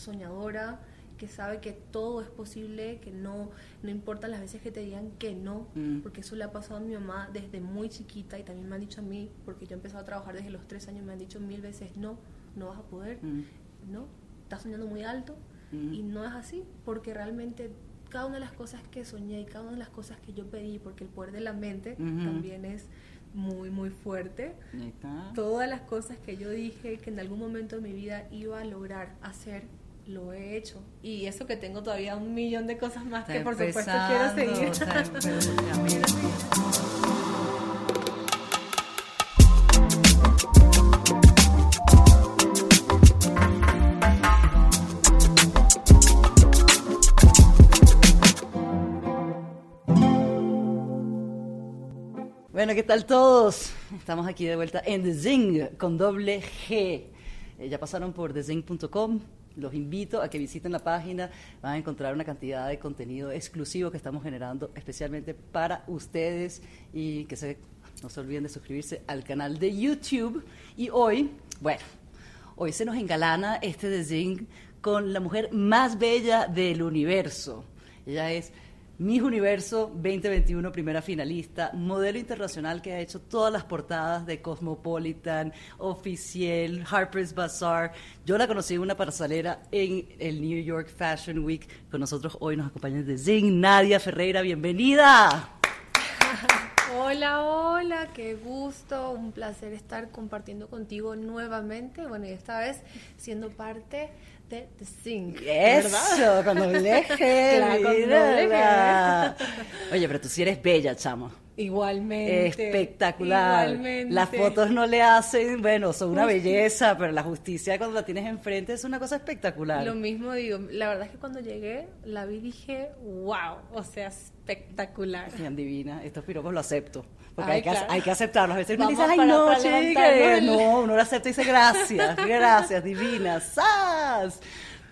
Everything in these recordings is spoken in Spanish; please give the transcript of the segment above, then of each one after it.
soñadora, que sabe que todo es posible, que no importan las veces que te digan que no, porque eso le ha pasado a mi mamá desde muy chiquita, y también me han dicho a mí, porque yo he empezado a trabajar desde los 3 años, me han dicho 1000 veces no, no vas a poder, no, estás soñando muy alto, y no es así, porque realmente cada una de las cosas que soñé y cada una de las cosas que yo pedí, porque el poder de la mente también es muy muy fuerte, todas las cosas que yo dije que en algún momento de mi vida iba a lograr hacer, lo he hecho. Y eso que tengo todavía 1.000.000 de cosas más que por supuesto quiero seguir. Bueno, ¿qué tal todos? Estamos aquí de vuelta en The Zing con doble G. Ya pasaron por TheZing.com. Los invito a que visiten la página, van a encontrar una cantidad de contenido exclusivo que estamos generando especialmente para ustedes, y que no se olviden de suscribirse al canal de YouTube. Y hoy, bueno, hoy se nos engalana este The Zing con la mujer más bella del universo. Ella es Miss Universo 2021, primera finalista, modelo internacional que ha hecho todas las portadas de Cosmopolitan, Oficiel, Harper's Bazaar. Yo la conocí en una pasarela en el New York Fashion Week. Con nosotros hoy nos acompaña de Zing, Nadia Ferreira. ¡Bienvenida! Hola, hola, qué gusto, un placer estar compartiendo contigo nuevamente, bueno, y esta vez siendo parte de The Zing. Eso, con doble G. Oye, pero tú sí eres bella, chamo. Igualmente. Espectacular. Igualmente. Las fotos no le hacen, bueno, son una belleza, pero la justicia cuando la tienes enfrente es una cosa espectacular. Lo mismo digo, la verdad es que cuando llegué, la vi y dije, wow, o sea, espectacular. Bien divina, estos piropos lo acepto, porque hay que aceptarlos. A veces uno dice, ay no, chica, no, uno lo acepta y dice, gracias, gracias, divina, ¡sas!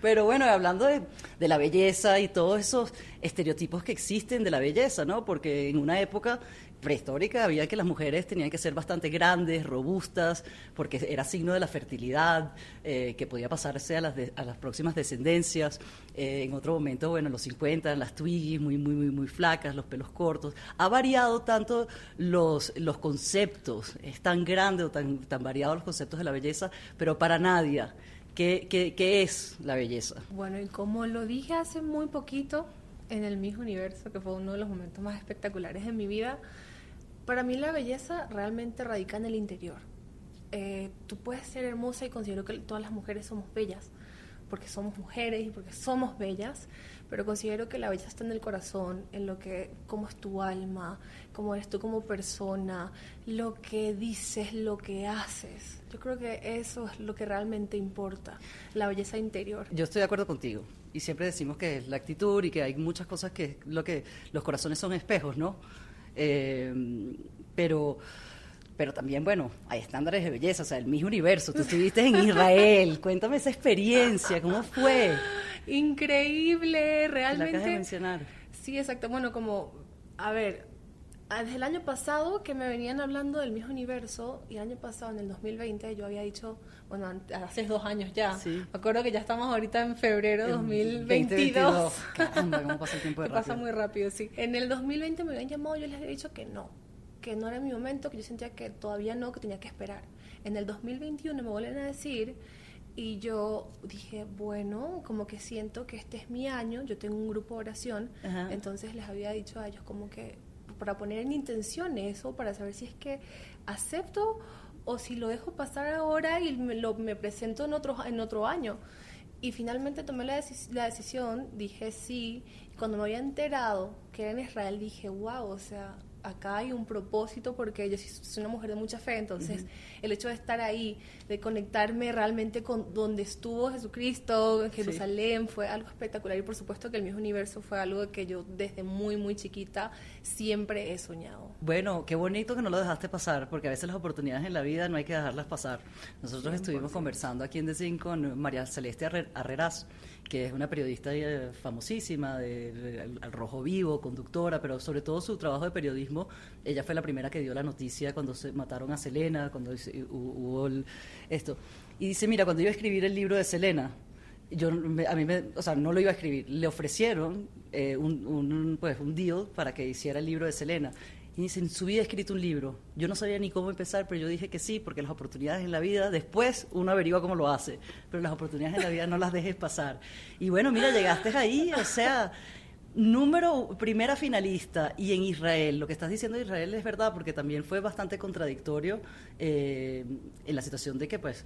Pero bueno, hablando de la belleza y todos esos estereotipos que existen de la belleza, ¿no? Porque en una época prehistórica había que las mujeres tenían que ser bastante grandes, robustas, porque era signo de la fertilidad, que podía pasarse a las próximas descendencias. En otro momento, bueno, en los 50, las twiggies muy flacas, los pelos cortos. Ha variado tanto los conceptos, es tan grande o tan variado los conceptos de la belleza, pero para Nadia, ¿Qué es la belleza? Bueno, y como lo dije hace muy poquito en el Miss Universo, que fue uno de los momentos más espectaculares de mi vida, para mí la belleza realmente radica en el interior. Tú puedes ser hermosa, y considero que todas las mujeres somos bellas, porque somos mujeres y porque somos bellas, pero considero que la belleza está en el corazón, en lo que, cómo es tu alma, cómo eres tú como persona, lo que dices, lo que haces. Yo creo que eso es lo que realmente importa, la belleza interior. Yo estoy de acuerdo contigo, y siempre decimos que es la actitud, y que hay muchas cosas que los corazones son espejos, ¿no? Pero también, bueno, hay estándares de belleza, o sea, el Miss Universo, tú estuviste en Israel, cuéntame esa experiencia, ¿cómo fue? Increíble, realmente. La acabas de mencionar. Sí, exacto, bueno, como, a ver, desde el año pasado que me venían hablando del Miss Universo, y el año pasado, en el 2020, yo había dicho, bueno, hace 2 años ya, sí. Me acuerdo que ya estamos ahorita en febrero de 2022. Caramba, cómo pasa el tiempo de rápido. Pasa muy rápido, sí. En el 2020 me habían llamado, yo les había dicho que no era mi momento, que yo sentía que todavía no, que tenía que esperar. En el 2021 me volvieron a decir, y yo dije, bueno, como que siento que este es mi año, yo tengo un grupo de oración, ajá, entonces les había dicho a ellos como que para poner en intención eso, para saber si es que acepto o si lo dejo pasar ahora y me presento en otro año. Y finalmente tomé la decisión, dije sí, y cuando me había enterado que era en Israel, dije, wow, o sea, acá hay un propósito, porque yo soy una mujer de mucha fe, entonces el hecho de estar ahí, de conectarme realmente con donde estuvo Jesucristo, en Jerusalén, sí, fue algo espectacular. Y por supuesto que el Miss Universo fue algo que yo desde muy chiquita siempre he soñado. Bueno, qué bonito que no lo dejaste pasar, porque a veces las oportunidades en la vida no hay que dejarlas pasar. Nosotros 100%. Estuvimos conversando aquí en The Zing con María Celeste Arrarás, que es una periodista famosísima de Al Rojo Vivo, conductora, pero sobre todo su trabajo de periodismo. Ella fue la primera que dio la noticia cuando se mataron a Selena, cuando hubo esto. Y dice, mira, cuando yo iba a escribir el libro de Selena, no lo iba a escribir. Le ofrecieron un deal para que hiciera el libro de Selena. Y dice, en su vida he escrito un libro. Yo no sabía ni cómo empezar, pero yo dije que sí, porque las oportunidades en la vida, después uno averigua cómo lo hace, pero las oportunidades en la vida no las dejes pasar. Y bueno, mira, llegaste ahí, o sea, primera finalista, y en Israel, lo que estás diciendo de Israel es verdad, porque también fue bastante contradictorio en la situación de que, pues,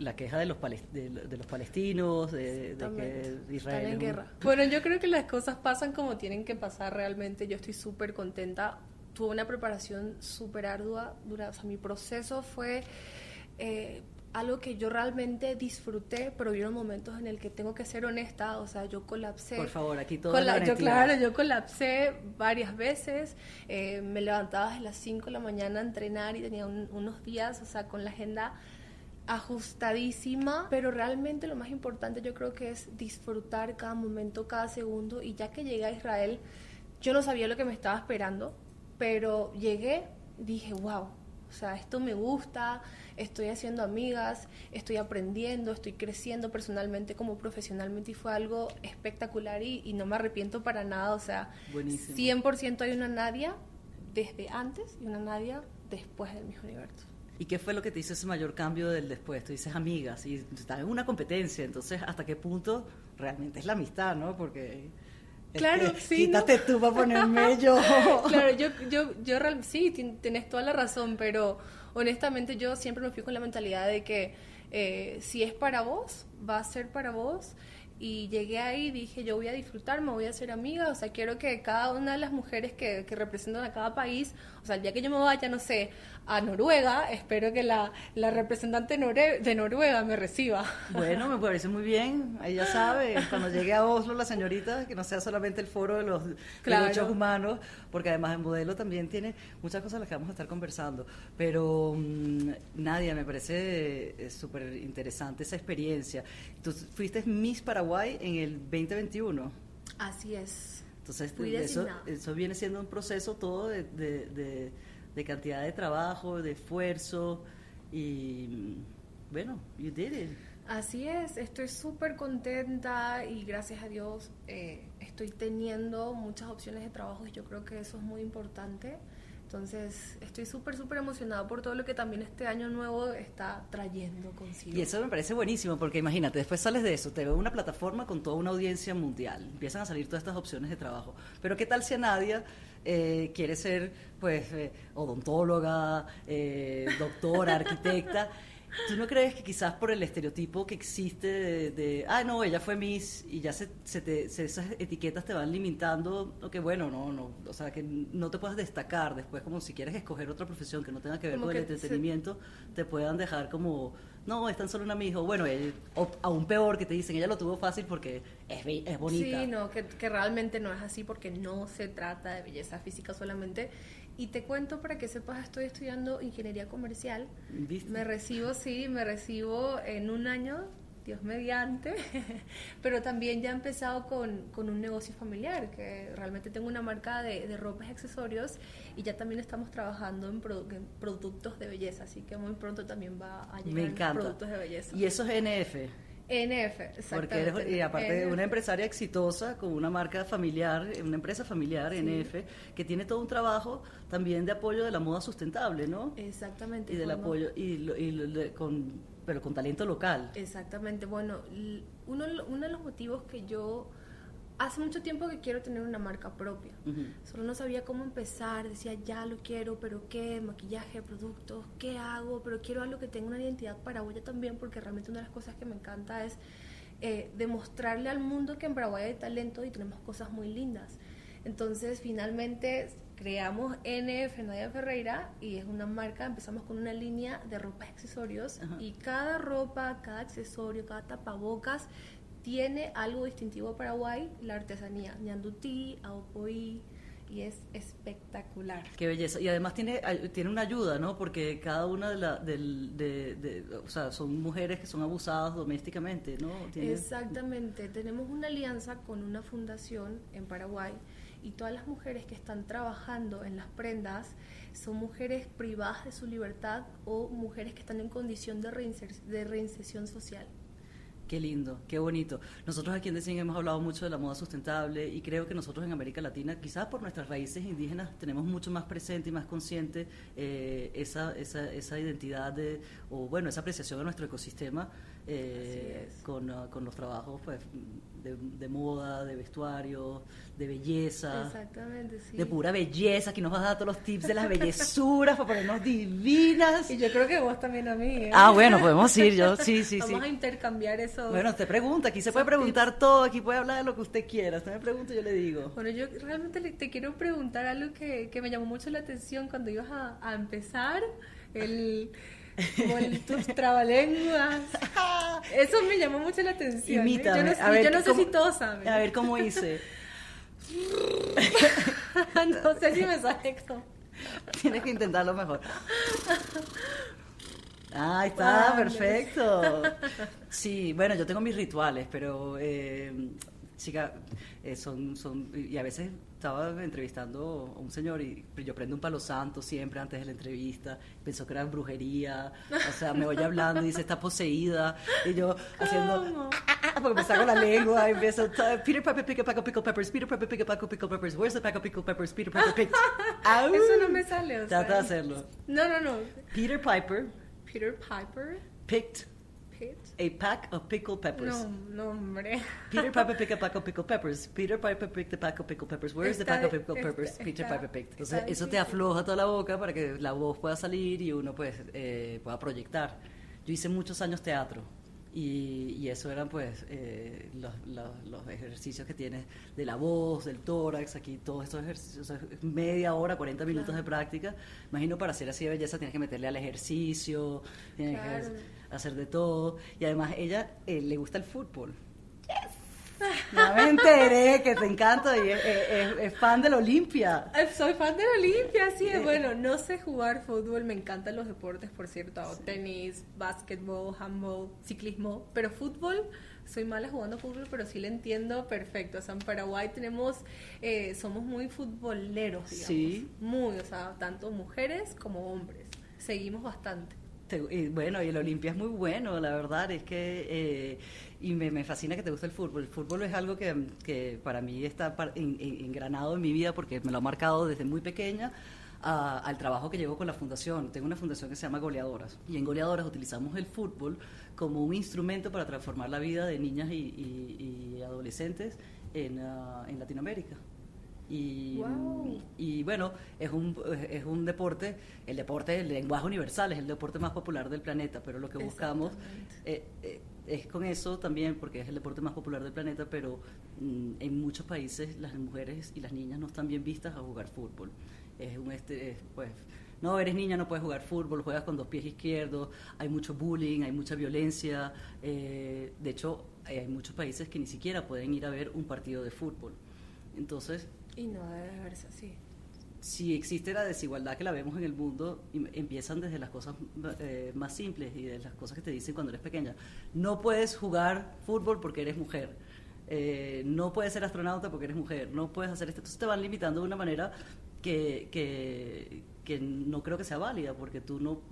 la queja de los palestinos, de que Israel están en guerra. Bueno, yo creo que las cosas pasan como tienen que pasar realmente. Yo estoy súper contenta. Tuve una preparación súper ardua. Mi proceso fue algo que yo realmente disfruté, pero hubo momentos en el que tengo que ser honesta. O sea, yo colapsé. Por favor, aquí todo yo colapsé varias veces. Me levantaba desde las 5 de la mañana a entrenar y tenía unos días, o sea, con la agenda ajustadísima, pero realmente lo más importante yo creo que es disfrutar cada momento, cada segundo. Y ya que llegué a Israel, yo no sabía lo que me estaba esperando, pero llegué, dije, wow, o sea, esto me gusta, estoy haciendo amigas, estoy aprendiendo, estoy creciendo personalmente como profesionalmente, y fue algo espectacular y no me arrepiento para nada. O sea, buenísimo. 100% hay una Nadia desde antes y una Nadia después del Miss Universo. ¿Y qué fue lo que te hizo ese mayor cambio del después? Tú dices amigas y estás en una competencia, entonces, ¿hasta qué punto realmente es la amistad, no? Porque... Claro, sí. Quítate tú para ponerme yo. Claro, yo sí, tenés toda la razón, pero honestamente yo siempre me fui con la mentalidad de que si es para vos, va a ser para vos. Y llegué ahí y dije, yo voy a disfrutar, me voy a hacer amiga, o sea, quiero que cada una de las mujeres que representan a cada país, o sea, el día que yo me vaya, no sé, a Noruega, espero que la representante de Noruega me reciba. Bueno, me parece muy bien, ahí ya sabe, cuando llegue a Oslo la señorita, que no sea solamente el foro de los derechos humanos, porque además el modelo también tiene muchas cosas de las que vamos a estar conversando, pero Nadia, me parece súper interesante esa experiencia. Tú fuiste Miss Paraguay en el 2021. Así es. Entonces, eso viene siendo un proceso todo de cantidad de trabajo, de esfuerzo, y bueno, you did it. Así es, estoy súper contenta y gracias a Dios estoy teniendo muchas opciones de trabajo y yo creo que eso es muy importante. Entonces, estoy súper, súper emocionada por todo lo que también este año nuevo está trayendo consigo. Y eso me parece buenísimo, porque imagínate, después sales de eso, te veo una plataforma con toda una audiencia mundial, empiezan a salir todas estas opciones de trabajo. Pero ¿qué tal si a Nadia quiere ser, pues, odontóloga, doctora, arquitecta? ¿Tú no crees que quizás por el estereotipo que existe no, ella fue Miss, y ya esas etiquetas te van limitando, o que bueno, o sea, que no te puedas destacar después, como si quieres escoger otra profesión que no tenga que ver con el entretenimiento, te puedan dejar como, no, es tan solo una Miss, o aún peor, que te dicen, ella lo tuvo fácil porque es bonita. Sí, no, que realmente no es así, porque no se trata de belleza física solamente. Y te cuento, para que sepas, estoy estudiando ingeniería comercial. ¿Viste? Me recibo en un año, Dios mediante, pero también ya he empezado con un negocio familiar, que realmente tengo una marca de ropas y accesorios, y ya también estamos trabajando en productos de belleza, así que muy pronto también va a llegar productos de belleza. Y eso es NF, exactamente. Porque eres, y aparte de una empresaria exitosa con una marca familiar, una empresa familiar, sí. NF, que tiene todo un trabajo también de apoyo de la moda sustentable, ¿no? Exactamente. Y del apoyo, pero con talento local. Exactamente. Bueno, uno de los motivos que yo... Hace mucho tiempo que quiero tener una marca propia, uh-huh. Solo no sabía cómo empezar, decía ya lo quiero, pero qué, maquillaje, productos, qué hago, pero quiero algo que tenga una identidad paraguaya también, porque realmente una de las cosas que me encanta es demostrarle al mundo que en Paraguay hay talento y tenemos cosas muy lindas. Entonces finalmente creamos NF, Nadia Ferreira, y es una marca, empezamos con una línea de ropas y accesorios, uh-huh. Y cada ropa, cada accesorio, cada tapabocas tiene algo distintivo a Paraguay, la artesanía, Ñandutí, Aopoi, y es espectacular. Qué belleza, y además tiene una ayuda, ¿no? Porque cada una o sea, son mujeres que son abusadas domésticamente, ¿no? Exactamente, tenemos una alianza con una fundación en Paraguay, y todas las mujeres que están trabajando en las prendas son mujeres privadas de su libertad o mujeres que están en condición de reinserción social. Qué lindo, qué bonito. Nosotros aquí en The Zing hemos hablado mucho de la moda sustentable y creo que nosotros en América Latina, quizás por nuestras raíces indígenas, tenemos mucho más presente y más consciente esa identidad esa apreciación de nuestro ecosistema con los trabajos pues, de moda, de vestuario, de belleza. Exactamente, sí. De pura belleza. Aquí nos vas a dar todos los tips de las bellezuras para ponernos divinas. Y yo creo que vos también a mí. Ah, bueno, podemos ir yo. Sí. Vamos a intercambiar eso. Bueno, usted pregunta. Aquí se puede preguntar tips. Todo. Aquí puede hablar de lo que usted quiera. Usted me pregunta y yo le digo. Bueno, yo realmente te quiero preguntar algo que me llamó mucho la atención cuando ibas a empezar tus trabalenguas. Eso me llamó mucho la atención. Imítame. Yo no sé si todos saben. A ver cómo hice. No sé si me sale como. Tienes que intentarlo mejor. Ah, está, wow, perfecto. Sí, bueno, yo tengo mis rituales, pero chica, y a veces estaba entrevistando a un señor y yo prendo un palo santo siempre antes de la entrevista, pensó que era brujería, o sea, me voy hablando y dice, está poseída, y yo haciendo, porque me saco la lengua y empiezo, Peter Piper, pick a pack of pickle peppers, Peter Piper, pick a pack of pickle peppers, where's the pack of pickle peppers, Peter Piper, pick. Eso no me sale, o sea. Trata de hacerlo. No. Peter Piper. Picked. A pack of pickled peppers. No, hombre. Peter Piper picked a pack of pickled peppers. Peter Piper picked a pack of pickled peppers. Where is the pack of pickled peppers? Peter Piper picked. Entonces, eso te afloja toda la boca para que la voz pueda salir y uno pues pueda proyectar. Yo hice muchos años teatro y eso eran pues los ejercicios que tienes de la voz, del tórax, aquí todos estos ejercicios, o sea, media hora, 40 minutos de práctica. Imagino para hacer así de belleza tienes que meterle al ejercicio, tienes que hacer de todo, y además ella le gusta el fútbol. ¡Yes! Ya me enteré que te encanta y es fan de la Olimpia. Soy fan de la Olimpia, sí. Bueno, no sé jugar fútbol, me encantan los deportes, por cierto, hago tenis, básquetbol, handball, ciclismo, pero fútbol, soy mala jugando fútbol, pero sí le entiendo perfecto. O sea, en Paraguay somos muy futboleros, digamos. Sí. Muy, o sea, tanto mujeres como hombres, seguimos bastante. Y bueno, y el Olimpia es muy bueno, la verdad, es que y me fascina que te guste el fútbol. El fútbol es algo que para mí está engranado en mi vida porque me lo ha marcado desde muy pequeña al trabajo que llevo con la fundación. Tengo una fundación que se llama Goleadoras y en Goleadoras utilizamos el fútbol como un instrumento para transformar la vida de niñas y adolescentes en Latinoamérica. Wow. Y bueno, es un deporte, el lenguaje universal, es el deporte más popular del planeta, pero lo que buscamos es con eso también, porque es el deporte más popular del planeta, pero en muchos países las mujeres y las niñas no están bien vistas a jugar fútbol. No, eres niña, no puedes jugar fútbol, juegas con dos pies izquierdos, hay mucho bullying, hay mucha violencia, de hecho hay muchos países que ni siquiera pueden ir a ver un partido de fútbol. Entonces, y no debe verse así. Si existe la desigualdad que la vemos en el mundo, empiezan desde las cosas más simples y de las cosas que te dicen cuando eres pequeña. No puedes jugar fútbol porque eres mujer. No puedes ser astronauta porque eres mujer. No puedes hacer esto. Entonces te van limitando de una manera que no creo que sea válida, porque tú no,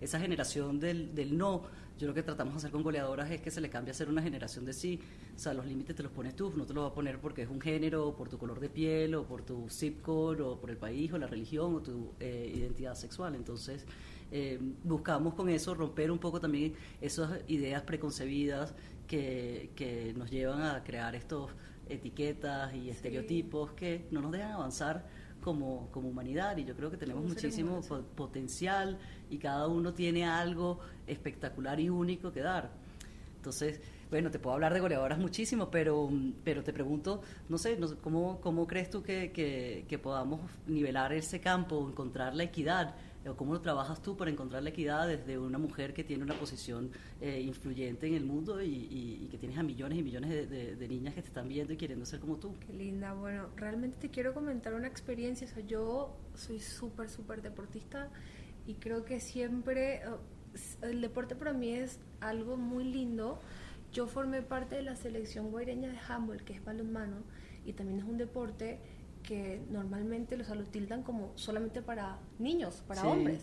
esa generación del no, yo lo que tratamos de hacer con Goleadoras es que se le cambie a ser una generación de sí, o sea, los límites te los pones tú, no te los va a poner porque es un género, o por tu color de piel, o por tu zip code, o por el país, o la religión, o tu identidad sexual. Entonces buscamos con eso romper un poco también esas ideas preconcebidas que nos llevan a crear estos etiquetas y estereotipos que no nos dejan avanzar como humanidad, y yo creo que tenemos muchísimo potencial y cada uno tiene algo espectacular y único que dar. Entonces, bueno, te puedo hablar de Goleadoras muchísimo, pero te pregunto, no sé ¿cómo crees tú que podamos nivelar ese campo, encontrar la equidad? ¿O cómo lo trabajas tú para encontrar la equidad desde una mujer que tiene una posición influyente en el mundo y que tienes a millones y millones de niñas que te están viendo y queriendo ser como tú? Qué linda. Bueno, realmente te quiero comentar una experiencia. O sea, yo soy súper, súper deportista y creo que siempre el deporte para mí es algo muy lindo. Yo formé parte de la selección guaireña de handball, que es balonmano, y también es un deporte que normalmente lo tildan como solamente para niños, para hombres,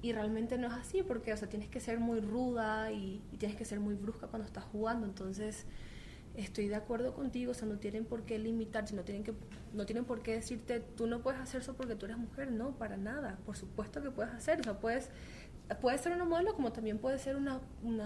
Y realmente no es así, porque, o sea, tienes que ser muy ruda y tienes que ser muy brusca cuando estás jugando. Entonces, estoy de acuerdo contigo, o sea, no tienen por qué limitarse, no tienen por qué decirte, tú no puedes hacer eso porque tú eres mujer. No, para nada. Por supuesto que puedes hacer, o sea, puedes ser una modelo, como también puedes ser una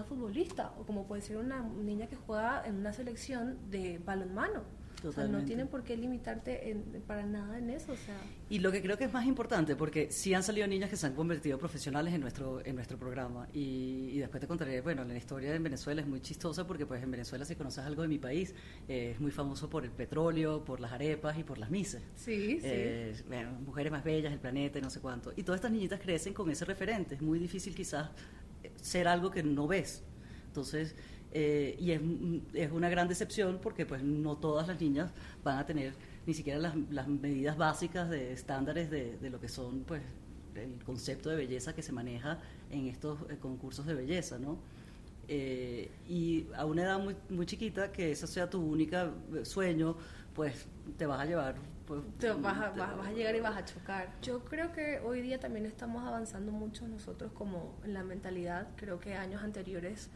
futbolista, o como puedes ser una niña que juega en una selección de balonmano. Totalmente. O sea, no tienen por qué limitarte para nada en eso, o sea. Y lo que creo que es más importante, porque sí han salido niñas que se han convertido profesionales en nuestro programa, y después te contaré, bueno, la historia en Venezuela es muy chistosa, porque pues en Venezuela, si conoces algo de mi país, es muy famoso por el petróleo, por las arepas y por las misas. Sí, sí. Bueno, mujeres más bellas, el planeta y no sé cuánto. Y todas estas niñitas crecen con ese referente. Es muy difícil quizás ser algo que no ves. Entonces... y es una gran decepción, porque pues no todas las niñas van a tener ni siquiera las medidas básicas de estándares de lo que son pues el concepto de belleza que se maneja en estos concursos de belleza, ¿no? Y a una edad muy, muy chiquita, que ese sea tu única sueño, pues te vas a llevar... Pues, vas a llegar y vas a chocar. Yo creo que hoy día también estamos avanzando mucho nosotros como en la mentalidad. Creo que años anteriores...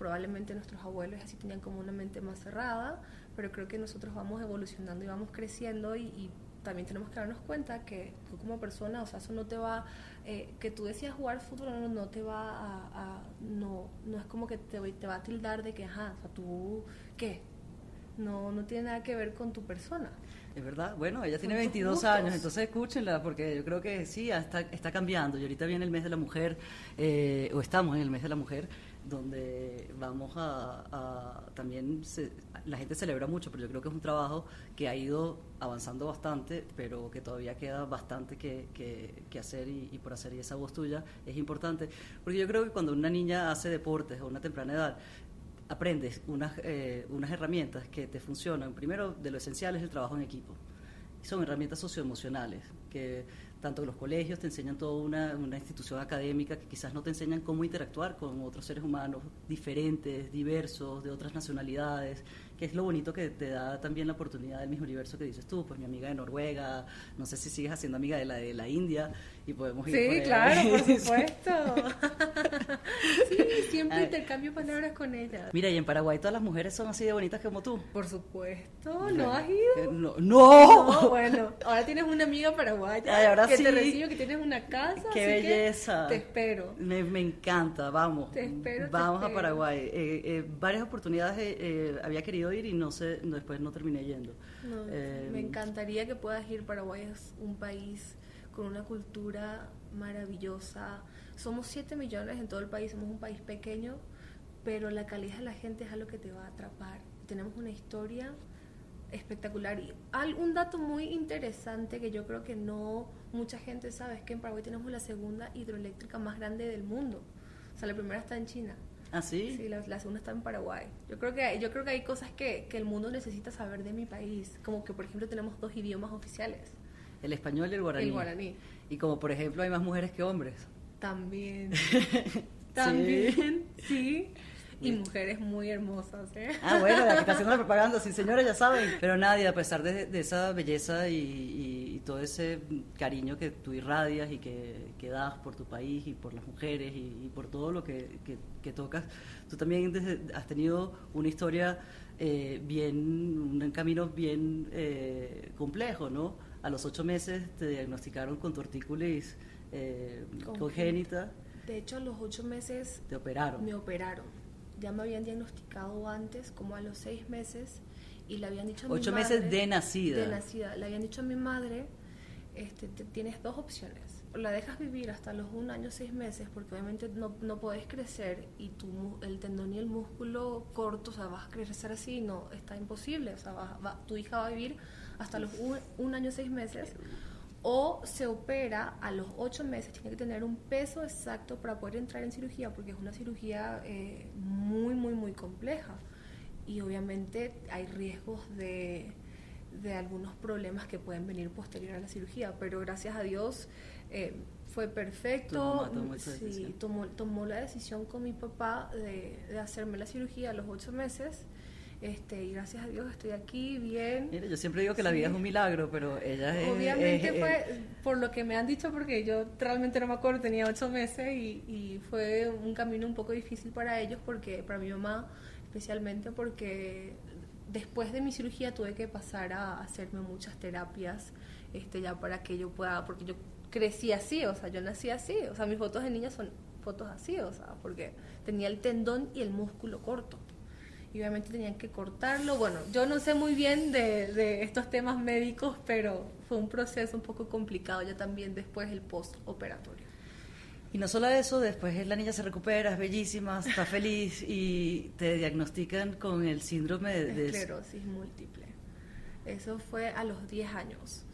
probablemente nuestros abuelos así tenían como una mente más cerrada, pero creo que nosotros vamos evolucionando y vamos creciendo, y también tenemos que darnos cuenta que tú como persona, o sea, eso no te va, que tú decidas jugar fútbol no te va a no es como que te va a tildar de que, ajá, o sea, tú, ¿qué? No tiene nada que ver con tu persona. Es verdad. Bueno, ella tiene 22 años, entonces escúchenla, porque yo creo que sí, está cambiando. Y ahorita viene el mes de la mujer, o estamos en el mes de la mujer, donde vamos también la gente celebra mucho, pero yo creo que es un trabajo que ha ido avanzando bastante, pero que todavía queda bastante que hacer y por hacer, y esa voz tuya es importante, porque yo creo que cuando una niña hace deportes a una temprana edad, aprendes unas herramientas que te funcionan. Primero, de lo esencial es el trabajo en equipo. Son herramientas socioemocionales, que tanto los colegios te enseñan, toda una institución académica que quizás no te enseñan cómo interactuar con otros seres humanos diferentes, diversos, de otras nacionalidades, que es lo bonito que te da también la oportunidad del mismo universo que dices tú, pues mi amiga de Noruega, no sé si sigues haciendo amiga de la India, y podemos ir por ahí. Claro, por supuesto. Sí, siempre intercambio palabras con ella. Mira, y en Paraguay todas las mujeres son así de bonitas como tú. Por supuesto, bueno, ¿no has ido? No, bueno, ahora tienes una amiga paraguaya. Ay, ahora que sí. Te recibo, que tienes una casa. Qué así belleza. Que te espero. Me encanta, vamos. Te espero. Vamos a Paraguay. Varias oportunidades había querido ir y no sé, después no terminé yendo. No, me encantaría que puedas ir. Paraguay es un país con una cultura maravillosa. Somos 7 millones en todo el país, somos un país pequeño, pero la calidad de la gente es algo que te va a atrapar. Tenemos una historia espectacular, y un dato muy interesante que yo creo que no mucha gente sabe es que en Paraguay tenemos la segunda hidroeléctrica más grande del mundo. O sea, la primera está en China. ¿Ah, sí? Sí, la segunda está en Paraguay. Yo creo que hay cosas que el mundo necesita saber de mi país, como que por ejemplo tenemos 2 idiomas oficiales, el español y el guaraní. Y como por ejemplo hay más mujeres que hombres. También, sí. Y mujeres muy hermosas, ¿eh? Ah, bueno, la que está haciendo la propaganda, sí, señora, ya saben. Pero Nadia, a pesar de esa belleza y todo ese cariño que tú irradias y que das por tu país y por las mujeres y por todo lo que tocas, tú también has tenido una historia un camino bien complejo, ¿no? A los 8 meses te diagnosticaron con tortícolis congénita. De hecho, a los 8 meses... Te operaron. Me operaron. Ya me habían diagnosticado antes, como a los 6 meses, y le habían dicho a mi madre... 8 meses de nacida. Le habían dicho a mi madre, tienes 2 opciones. La dejas vivir hasta los 1 año, 6 meses, porque obviamente no podés crecer, y el tendón y el músculo corto, o sea, vas a crecer así, no, está imposible. O sea, tu hija va a vivir hasta los 1 año, 6 meses, o se opera a los 8 meses, tiene que tener un peso exacto para poder entrar en cirugía, porque es una cirugía muy, muy, muy compleja, y obviamente hay riesgos de algunos problemas que pueden venir posterior a la cirugía, pero gracias a Dios fue perfecto. Tomó la decisión con mi papá de hacerme la cirugía a los 8 meses, y gracias a Dios estoy aquí bien. Mira, yo siempre digo que la vida es un milagro, pero ella es... Obviamente fue por lo que me han dicho, porque yo realmente no me acuerdo, tenía 8 meses y fue un camino un poco difícil para ellos, porque para mi mamá especialmente, porque después de mi cirugía tuve que pasar a hacerme muchas terapias ya para que yo pueda, porque yo crecí así, o sea, yo nací así, o sea, mis fotos de niña son fotos así, o sea, porque tenía el tendón y el músculo corto. Y obviamente tenían que cortarlo. Bueno, yo no sé muy bien de estos temas médicos, pero fue un proceso un poco complicado ya también después el postoperatorio. Y no solo eso, después la niña se recupera, es bellísima, está feliz y te diagnostican con el síndrome de... esclerosis múltiple. Eso fue a los 10 años.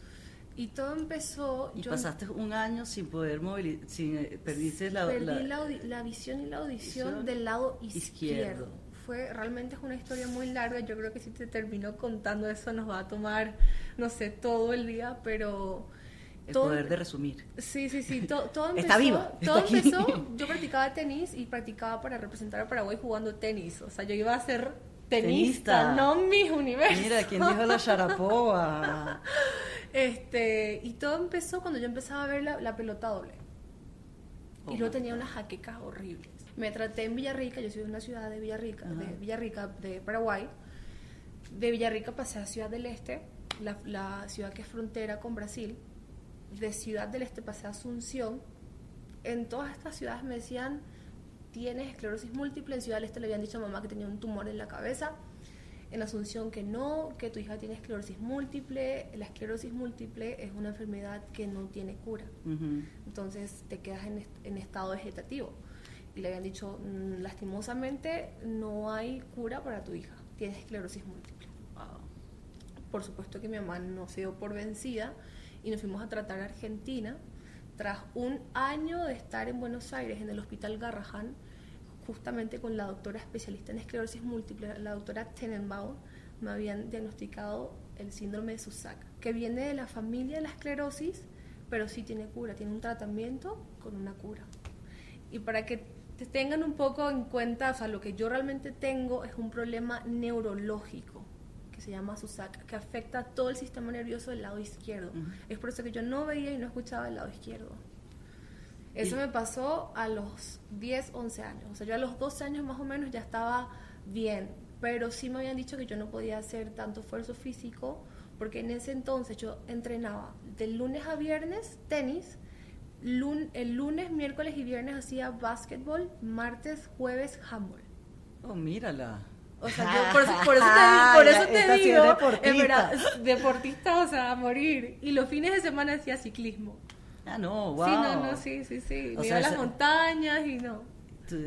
Y todo empezó... Y yo pasaste un año sin poder movilizar, perdiste la visión y la audición del lado izquierdo. Realmente es una historia muy larga. Yo creo que si te termino contando eso nos va a tomar, no sé, todo el día, pero... El poder de resumir. Sí, todo empezó... Está viva. Todo empezó, yo practicaba tenis y practicaba para representar a Paraguay jugando tenis. O sea, yo iba a ser tenista. No Miss Universo. Mira, ¿quién dijo la Sharapova? Y todo empezó cuando yo empezaba a ver la pelota doble. Oh, y luego tenía unas jaquecas horribles. Me traté en Villarrica, yo soy de una ciudad de Villarrica, de Paraguay. De Villarrica pasé a Ciudad del Este, la ciudad que es frontera con Brasil. De Ciudad del Este pasé a Asunción. En todas estas ciudades me decían, tienes esclerosis múltiple. En Ciudad del Este le habían dicho a mamá que tenía un tumor en la cabeza. En Asunción que no, que tu hija tiene esclerosis múltiple. La esclerosis múltiple es una enfermedad que no tiene cura. Uh-huh. Entonces te quedas en estado vegetativo. Y le habían dicho, lastimosamente, no hay cura para tu hija. Tienes esclerosis múltiple. Wow. Por supuesto que mi mamá no se dio por vencida y nos fuimos a tratar a Argentina. Tras un año de estar en Buenos Aires, en el Hospital Garrahan, justamente con la doctora especialista en esclerosis múltiple, la doctora Tenenbaum, me habían diagnosticado el síndrome de SUSAC, que viene de la familia de la esclerosis, pero sí tiene cura, tiene un tratamiento con una cura. Y para que tengan un poco en cuenta, o sea, lo que yo realmente tengo es un problema neurológico que se llama SUSAC, que afecta a todo el sistema nervioso del lado izquierdo. Uh-huh. Es por eso que yo no veía y no escuchaba el lado izquierdo. Eso me pasó a los 10, 11 años. O sea, yo a los 12 años más o menos ya estaba bien, pero sí me habían dicho que yo no podía hacer tanto esfuerzo físico, porque en ese entonces yo entrenaba de lunes a viernes tenis. El lunes, miércoles y viernes hacía básquetbol, martes, jueves, handball. Oh, mírala. O sea, yo por eso te digo, deportista, o sea, a morir. Y los fines de semana hacía ciclismo. Ah, no, wow. Sí. Me iba a las montañas y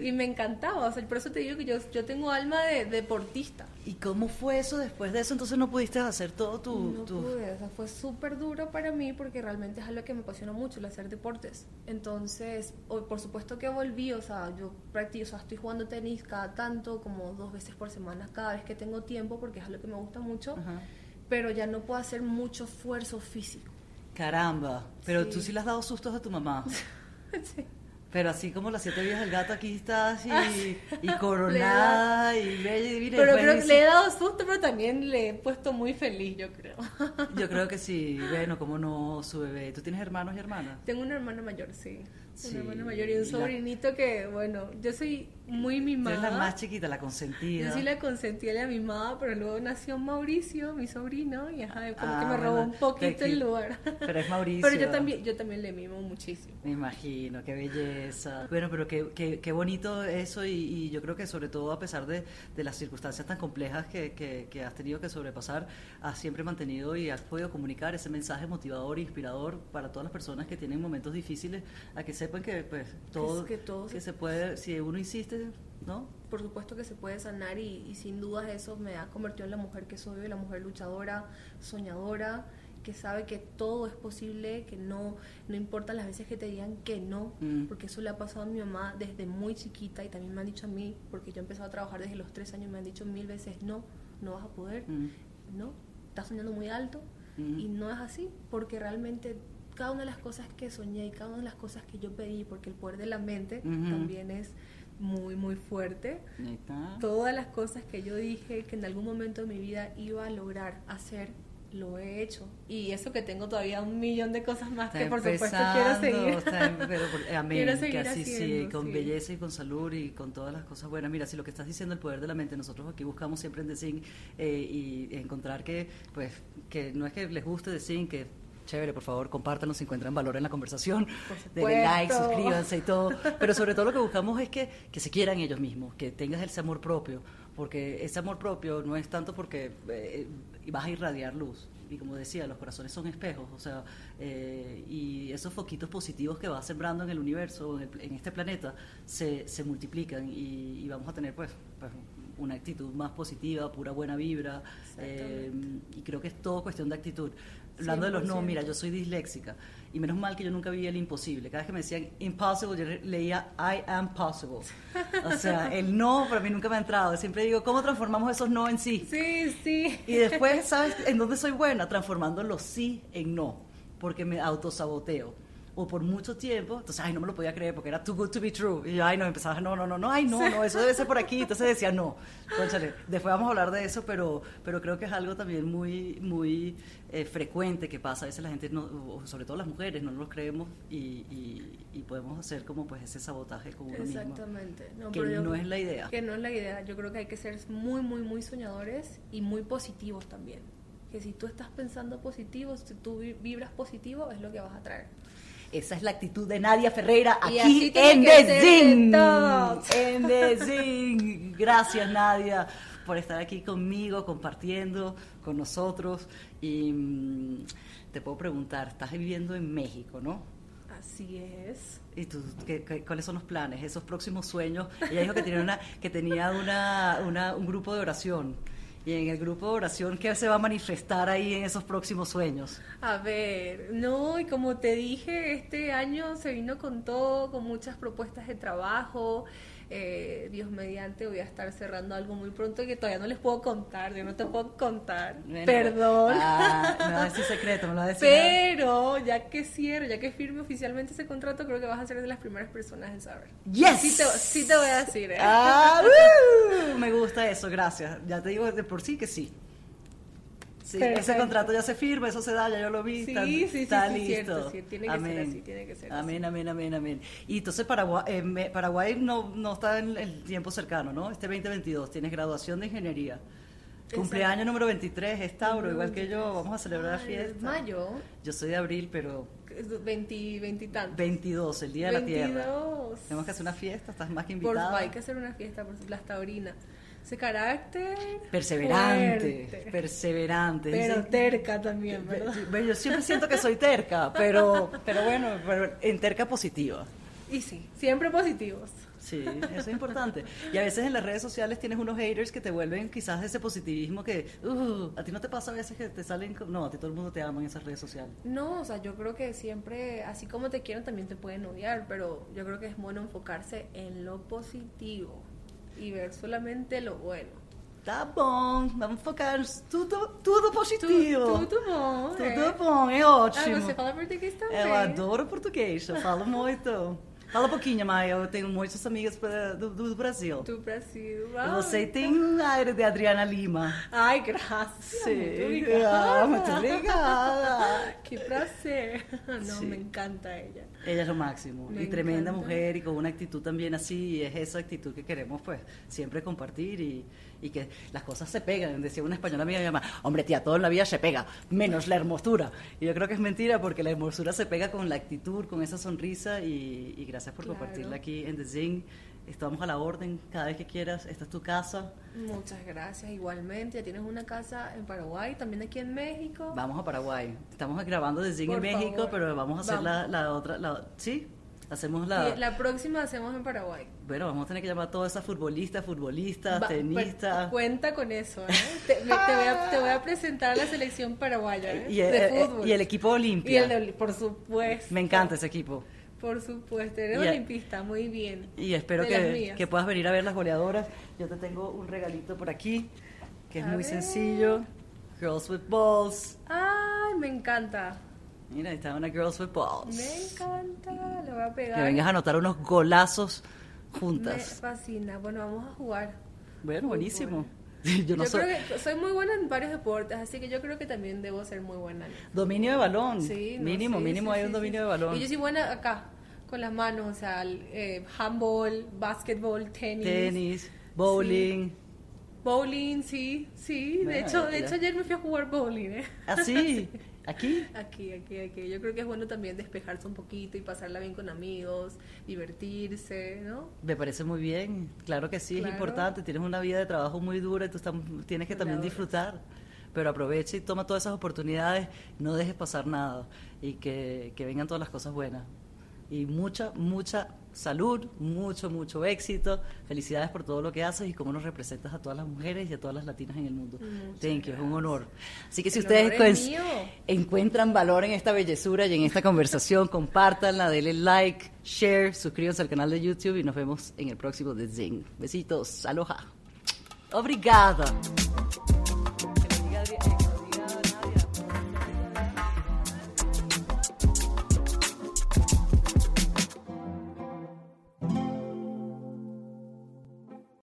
y me encantaba, o sea, por eso te digo que yo tengo alma de deportista. ¿Y cómo fue eso después de eso? Entonces no pudiste hacer todo No pude, o sea, fue súper duro para mí porque realmente es algo que me apasiona mucho, el hacer deportes. Entonces, por supuesto que volví, o sea, yo practico, o sea, estoy jugando tenis cada tanto, como 2 veces por semana, cada vez que tengo tiempo, porque es algo que me gusta mucho, ajá, pero ya no puedo hacer mucho esfuerzo físico. Caramba, pero sí, tú sí le has dado sustos a tu mamá. Sí. Pero así como las 7 vidas del gato, aquí está así, y coronada, y bella, y mira. Pero creo que le he dado susto, pero también le he puesto muy feliz, yo creo. Yo creo que sí, bueno, cómo no, su bebé. ¿Tú tienes hermanos y hermanas? Tengo un hermano mayor, sí. Un hermano mayor y un sobrinito que, bueno, yo soy muy mimada. Tú eres la más chiquita, la consentida. Yo sí la consentía, la mimada, pero luego nació Mauricio, mi sobrino, y como que me robó un poquito el lugar. Pero es Mauricio. Pero yo también le mimo muchísimo. Me imagino, qué belleza. Bueno, pero qué bonito eso, y yo creo que sobre todo a pesar de las circunstancias tan complejas que has tenido que sobrepasar, has siempre mantenido y has podido comunicar ese mensaje motivador e inspirador para todas las personas que tienen momentos difíciles, a que sepan que pues todo se puede, si uno insiste, ¿no? Por supuesto que se puede sanar, y sin dudas eso me ha convertido en la mujer que soy hoy, la mujer luchadora, soñadora, que sabe que todo es posible, que no importan las veces que te digan que no, porque eso le ha pasado a mi mamá desde muy chiquita, y también me han dicho a mí, porque yo he empezado a trabajar desde los 3 años, me han dicho 1000 veces, no vas a poder, no, estás soñando muy alto, y no es así, porque realmente cada una de las cosas que soñé y cada una de las cosas que yo pedí, porque el poder de la mente también es muy, muy fuerte. ¿Neta? Todas las cosas que yo dije que en algún momento de mi vida iba a lograr hacer, lo he hecho. Y eso que tengo todavía un millón de cosas más que por supuesto quiero seguir. Quiero seguir así, haciendo, sí, con belleza y con salud y con todas las cosas buenas. Mira, si lo que estás diciendo, el poder de la mente, nosotros aquí buscamos siempre en The Zing y encontrar que, pues, que no es que les guste The Zing, que chévere, por favor, compártanlo si encuentran valor en la conversación, denle like, suscríbanse y todo, pero sobre todo lo que buscamos es que se quieran ellos mismos, que tengas ese amor propio, porque ese amor propio no es tanto porque vas a irradiar luz, y como decía, los corazones son espejos, o sea, y esos foquitos positivos que vas sembrando en el universo, en este planeta, se multiplican y vamos a tener pues una actitud más positiva, pura buena vibra, y creo que es todo cuestión de actitud. Hablando 100%. De los no, mira, yo soy disléxica y menos mal que yo nunca vi el imposible. Cada vez que me decían impossible, yo leía I am possible. O sea, el no para mí nunca me ha entrado. Siempre digo, ¿cómo transformamos esos no en sí? Sí, sí. Y después, ¿sabes en dónde soy buena? Transformando los sí en no, porque me autosaboteo. O por mucho tiempo, entonces, ay, no me lo podía creer porque era too good to be true. Y yo, ay, no, empezaba, no, ay, no, eso debe ser por aquí. Entonces decía, no. Cónchale, después vamos a hablar de eso, pero creo que es algo también muy, muy frecuente que pasa. A veces la gente, no, sobre todo las mujeres, no nos creemos y podemos hacer como pues ese sabotaje con uno mismo. Exactamente. No, que no es la idea. Que no es la idea. Yo creo que hay que ser muy, muy, muy soñadores y muy positivos también. Que si tú estás pensando positivo, si tú vibras positivo, es lo que vas a traer. Esa es la actitud de Nadia Ferreira aquí en The Zing. En The Zing. Gracias, Nadia, por estar aquí conmigo, compartiendo con nosotros. Y te puedo preguntar, estás viviendo en México, ¿no? Así es. ¿Y tú cuáles son los planes, esos próximos sueños? Ella dijo que tenía un grupo de oración. Y en el grupo de oración, ¿qué se va a manifestar ahí en esos próximos sueños? A ver, no, y como te dije, este año se vino con todo, con muchas propuestas de trabajo. Dios mediante, voy a estar cerrando algo muy pronto que todavía no les puedo contar. Yo no te puedo contar, bueno, perdón. Me va a decir secreto, me lo va a decir. Pero ya que cierro, ya que firme oficialmente ese contrato, creo que vas a ser de las primeras personas en saber. ¡Yes! Sí te voy a decir. Me gusta eso, gracias. Ya te digo de por sí que sí. Sí, ese contrato ya se firma, eso se da, ya yo lo vi, está listo. Cierto, sí, tiene que ser así, tiene que ser así. Amén. Y entonces Paraguay no está en el tiempo cercano, ¿no? Este 2022 tienes graduación de ingeniería. Cumpleaños número 23, es Tauro, igual que yo, vamos a celebrar la fiesta. ¿Mayo? Yo soy de abril, pero... 20 y tantos. 22, el Día de 22. La Tierra. Tenemos que hacer una fiesta, estás más que invitada. Hay que hacer una fiesta, por las taurinas. Ese carácter perseverante, fuerte. Perseverante, pero terca también, ¿verdad? Yo siempre siento que soy terca, pero bueno, pero en terca positiva. Y sí, siempre positivos. Sí, eso es importante. Y a veces en las redes sociales tienes unos haters que te vuelven quizás ese positivismo que... ¿a ti no te pasa a veces que te salen...? No, a ti todo el mundo te ama en esas redes sociales. No, o sea, yo creo que siempre, así como te quieren, también te pueden odiar, pero yo creo que es bueno enfocarse en lo positivo y ver solamente lo bueno. Está bom, vamos a enfocar tudo positivo. Tudo bom. Tudo bom, é ótimo. Ah, você fala português também. Eu adoro português, eu falo muito. Fala um pouquinho, Maia, eu tenho muitas amigas do Brasil. Do Brasil. Wow. Você tem um aire de Adriana Lima. Ai, graças. Sim. Muito obrigada. Que prazer. Não, me encanta ela. Ella es lo máximo, me y encanta. Tremenda mujer y con una actitud también así, y es esa actitud que queremos pues siempre compartir y que las cosas se pegan. Decía una española amiga, mi mamá, hombre tía, todo en la vida se pega, menos la hermosura. Y yo creo que es mentira porque la hermosura se pega con la actitud, con esa sonrisa y gracias por compartirla aquí en The Zing. Estamos a la orden cada vez que quieras, esta es tu casa. Muchas gracias, igualmente. Ya tienes una casa en Paraguay, también aquí en México. Vamos a Paraguay, estamos grabando The Zing en México, favor. Pero vamos a hacer la otra, ¿sí? Hacemos la próxima hacemos en Paraguay. Bueno, vamos a tener que llamar a todas esas futbolistas, tenistas. Cuenta con eso, ¿eh? Te voy a presentar a la selección paraguaya, ¿eh? De fútbol. Y el equipo Olimpia. Por supuesto. Me encanta ese equipo. Por supuesto, eres olimpista, muy bien. Y espero que puedas venir a ver las goleadoras. Yo te tengo un regalito por aquí, que es muy sencillo. Girls with Balls. Ay, me encanta. Mira, ahí está una Girls with Balls. Me encanta, lo voy a pegar. Que vengas a anotar unos golazos juntas. Me fascina. Bueno, vamos a jugar. Bueno, buenísimo. Yo creo que soy muy buena en varios deportes, así que yo creo que también debo ser muy buena. Dominio de balón. Sí, no, mínimo hay un dominio de balón. Y yo soy buena acá, con las manos, o sea, handball, básquetbol, tenis, bowling. Sí. Bowling, sí. De hecho, ayer me fui a jugar bowling, ¿eh? ¿Ah, sí? ¿Aquí? Aquí. Yo creo que es bueno también despejarse un poquito y pasarla bien con amigos, divertirse, ¿no? Me parece muy bien. Claro que sí, claro. Es importante. Tienes una vida de trabajo muy dura y tú tienes que también disfrutar. Pero aprovecha y toma todas esas oportunidades. No dejes pasar nada. Y que vengan todas las cosas buenas. Y mucha, mucha salud, mucho éxito. Felicidades por todo lo que haces y cómo nos representas a todas las mujeres y a todas las latinas en el mundo. Thank you, es un honor. Así que si ustedes encuentran valor en esta bellezura y en esta conversación, compártanla, denle like, share, suscríbanse al canal de YouTube y nos vemos en el próximo The Zing. Besitos, aloha. Obrigada.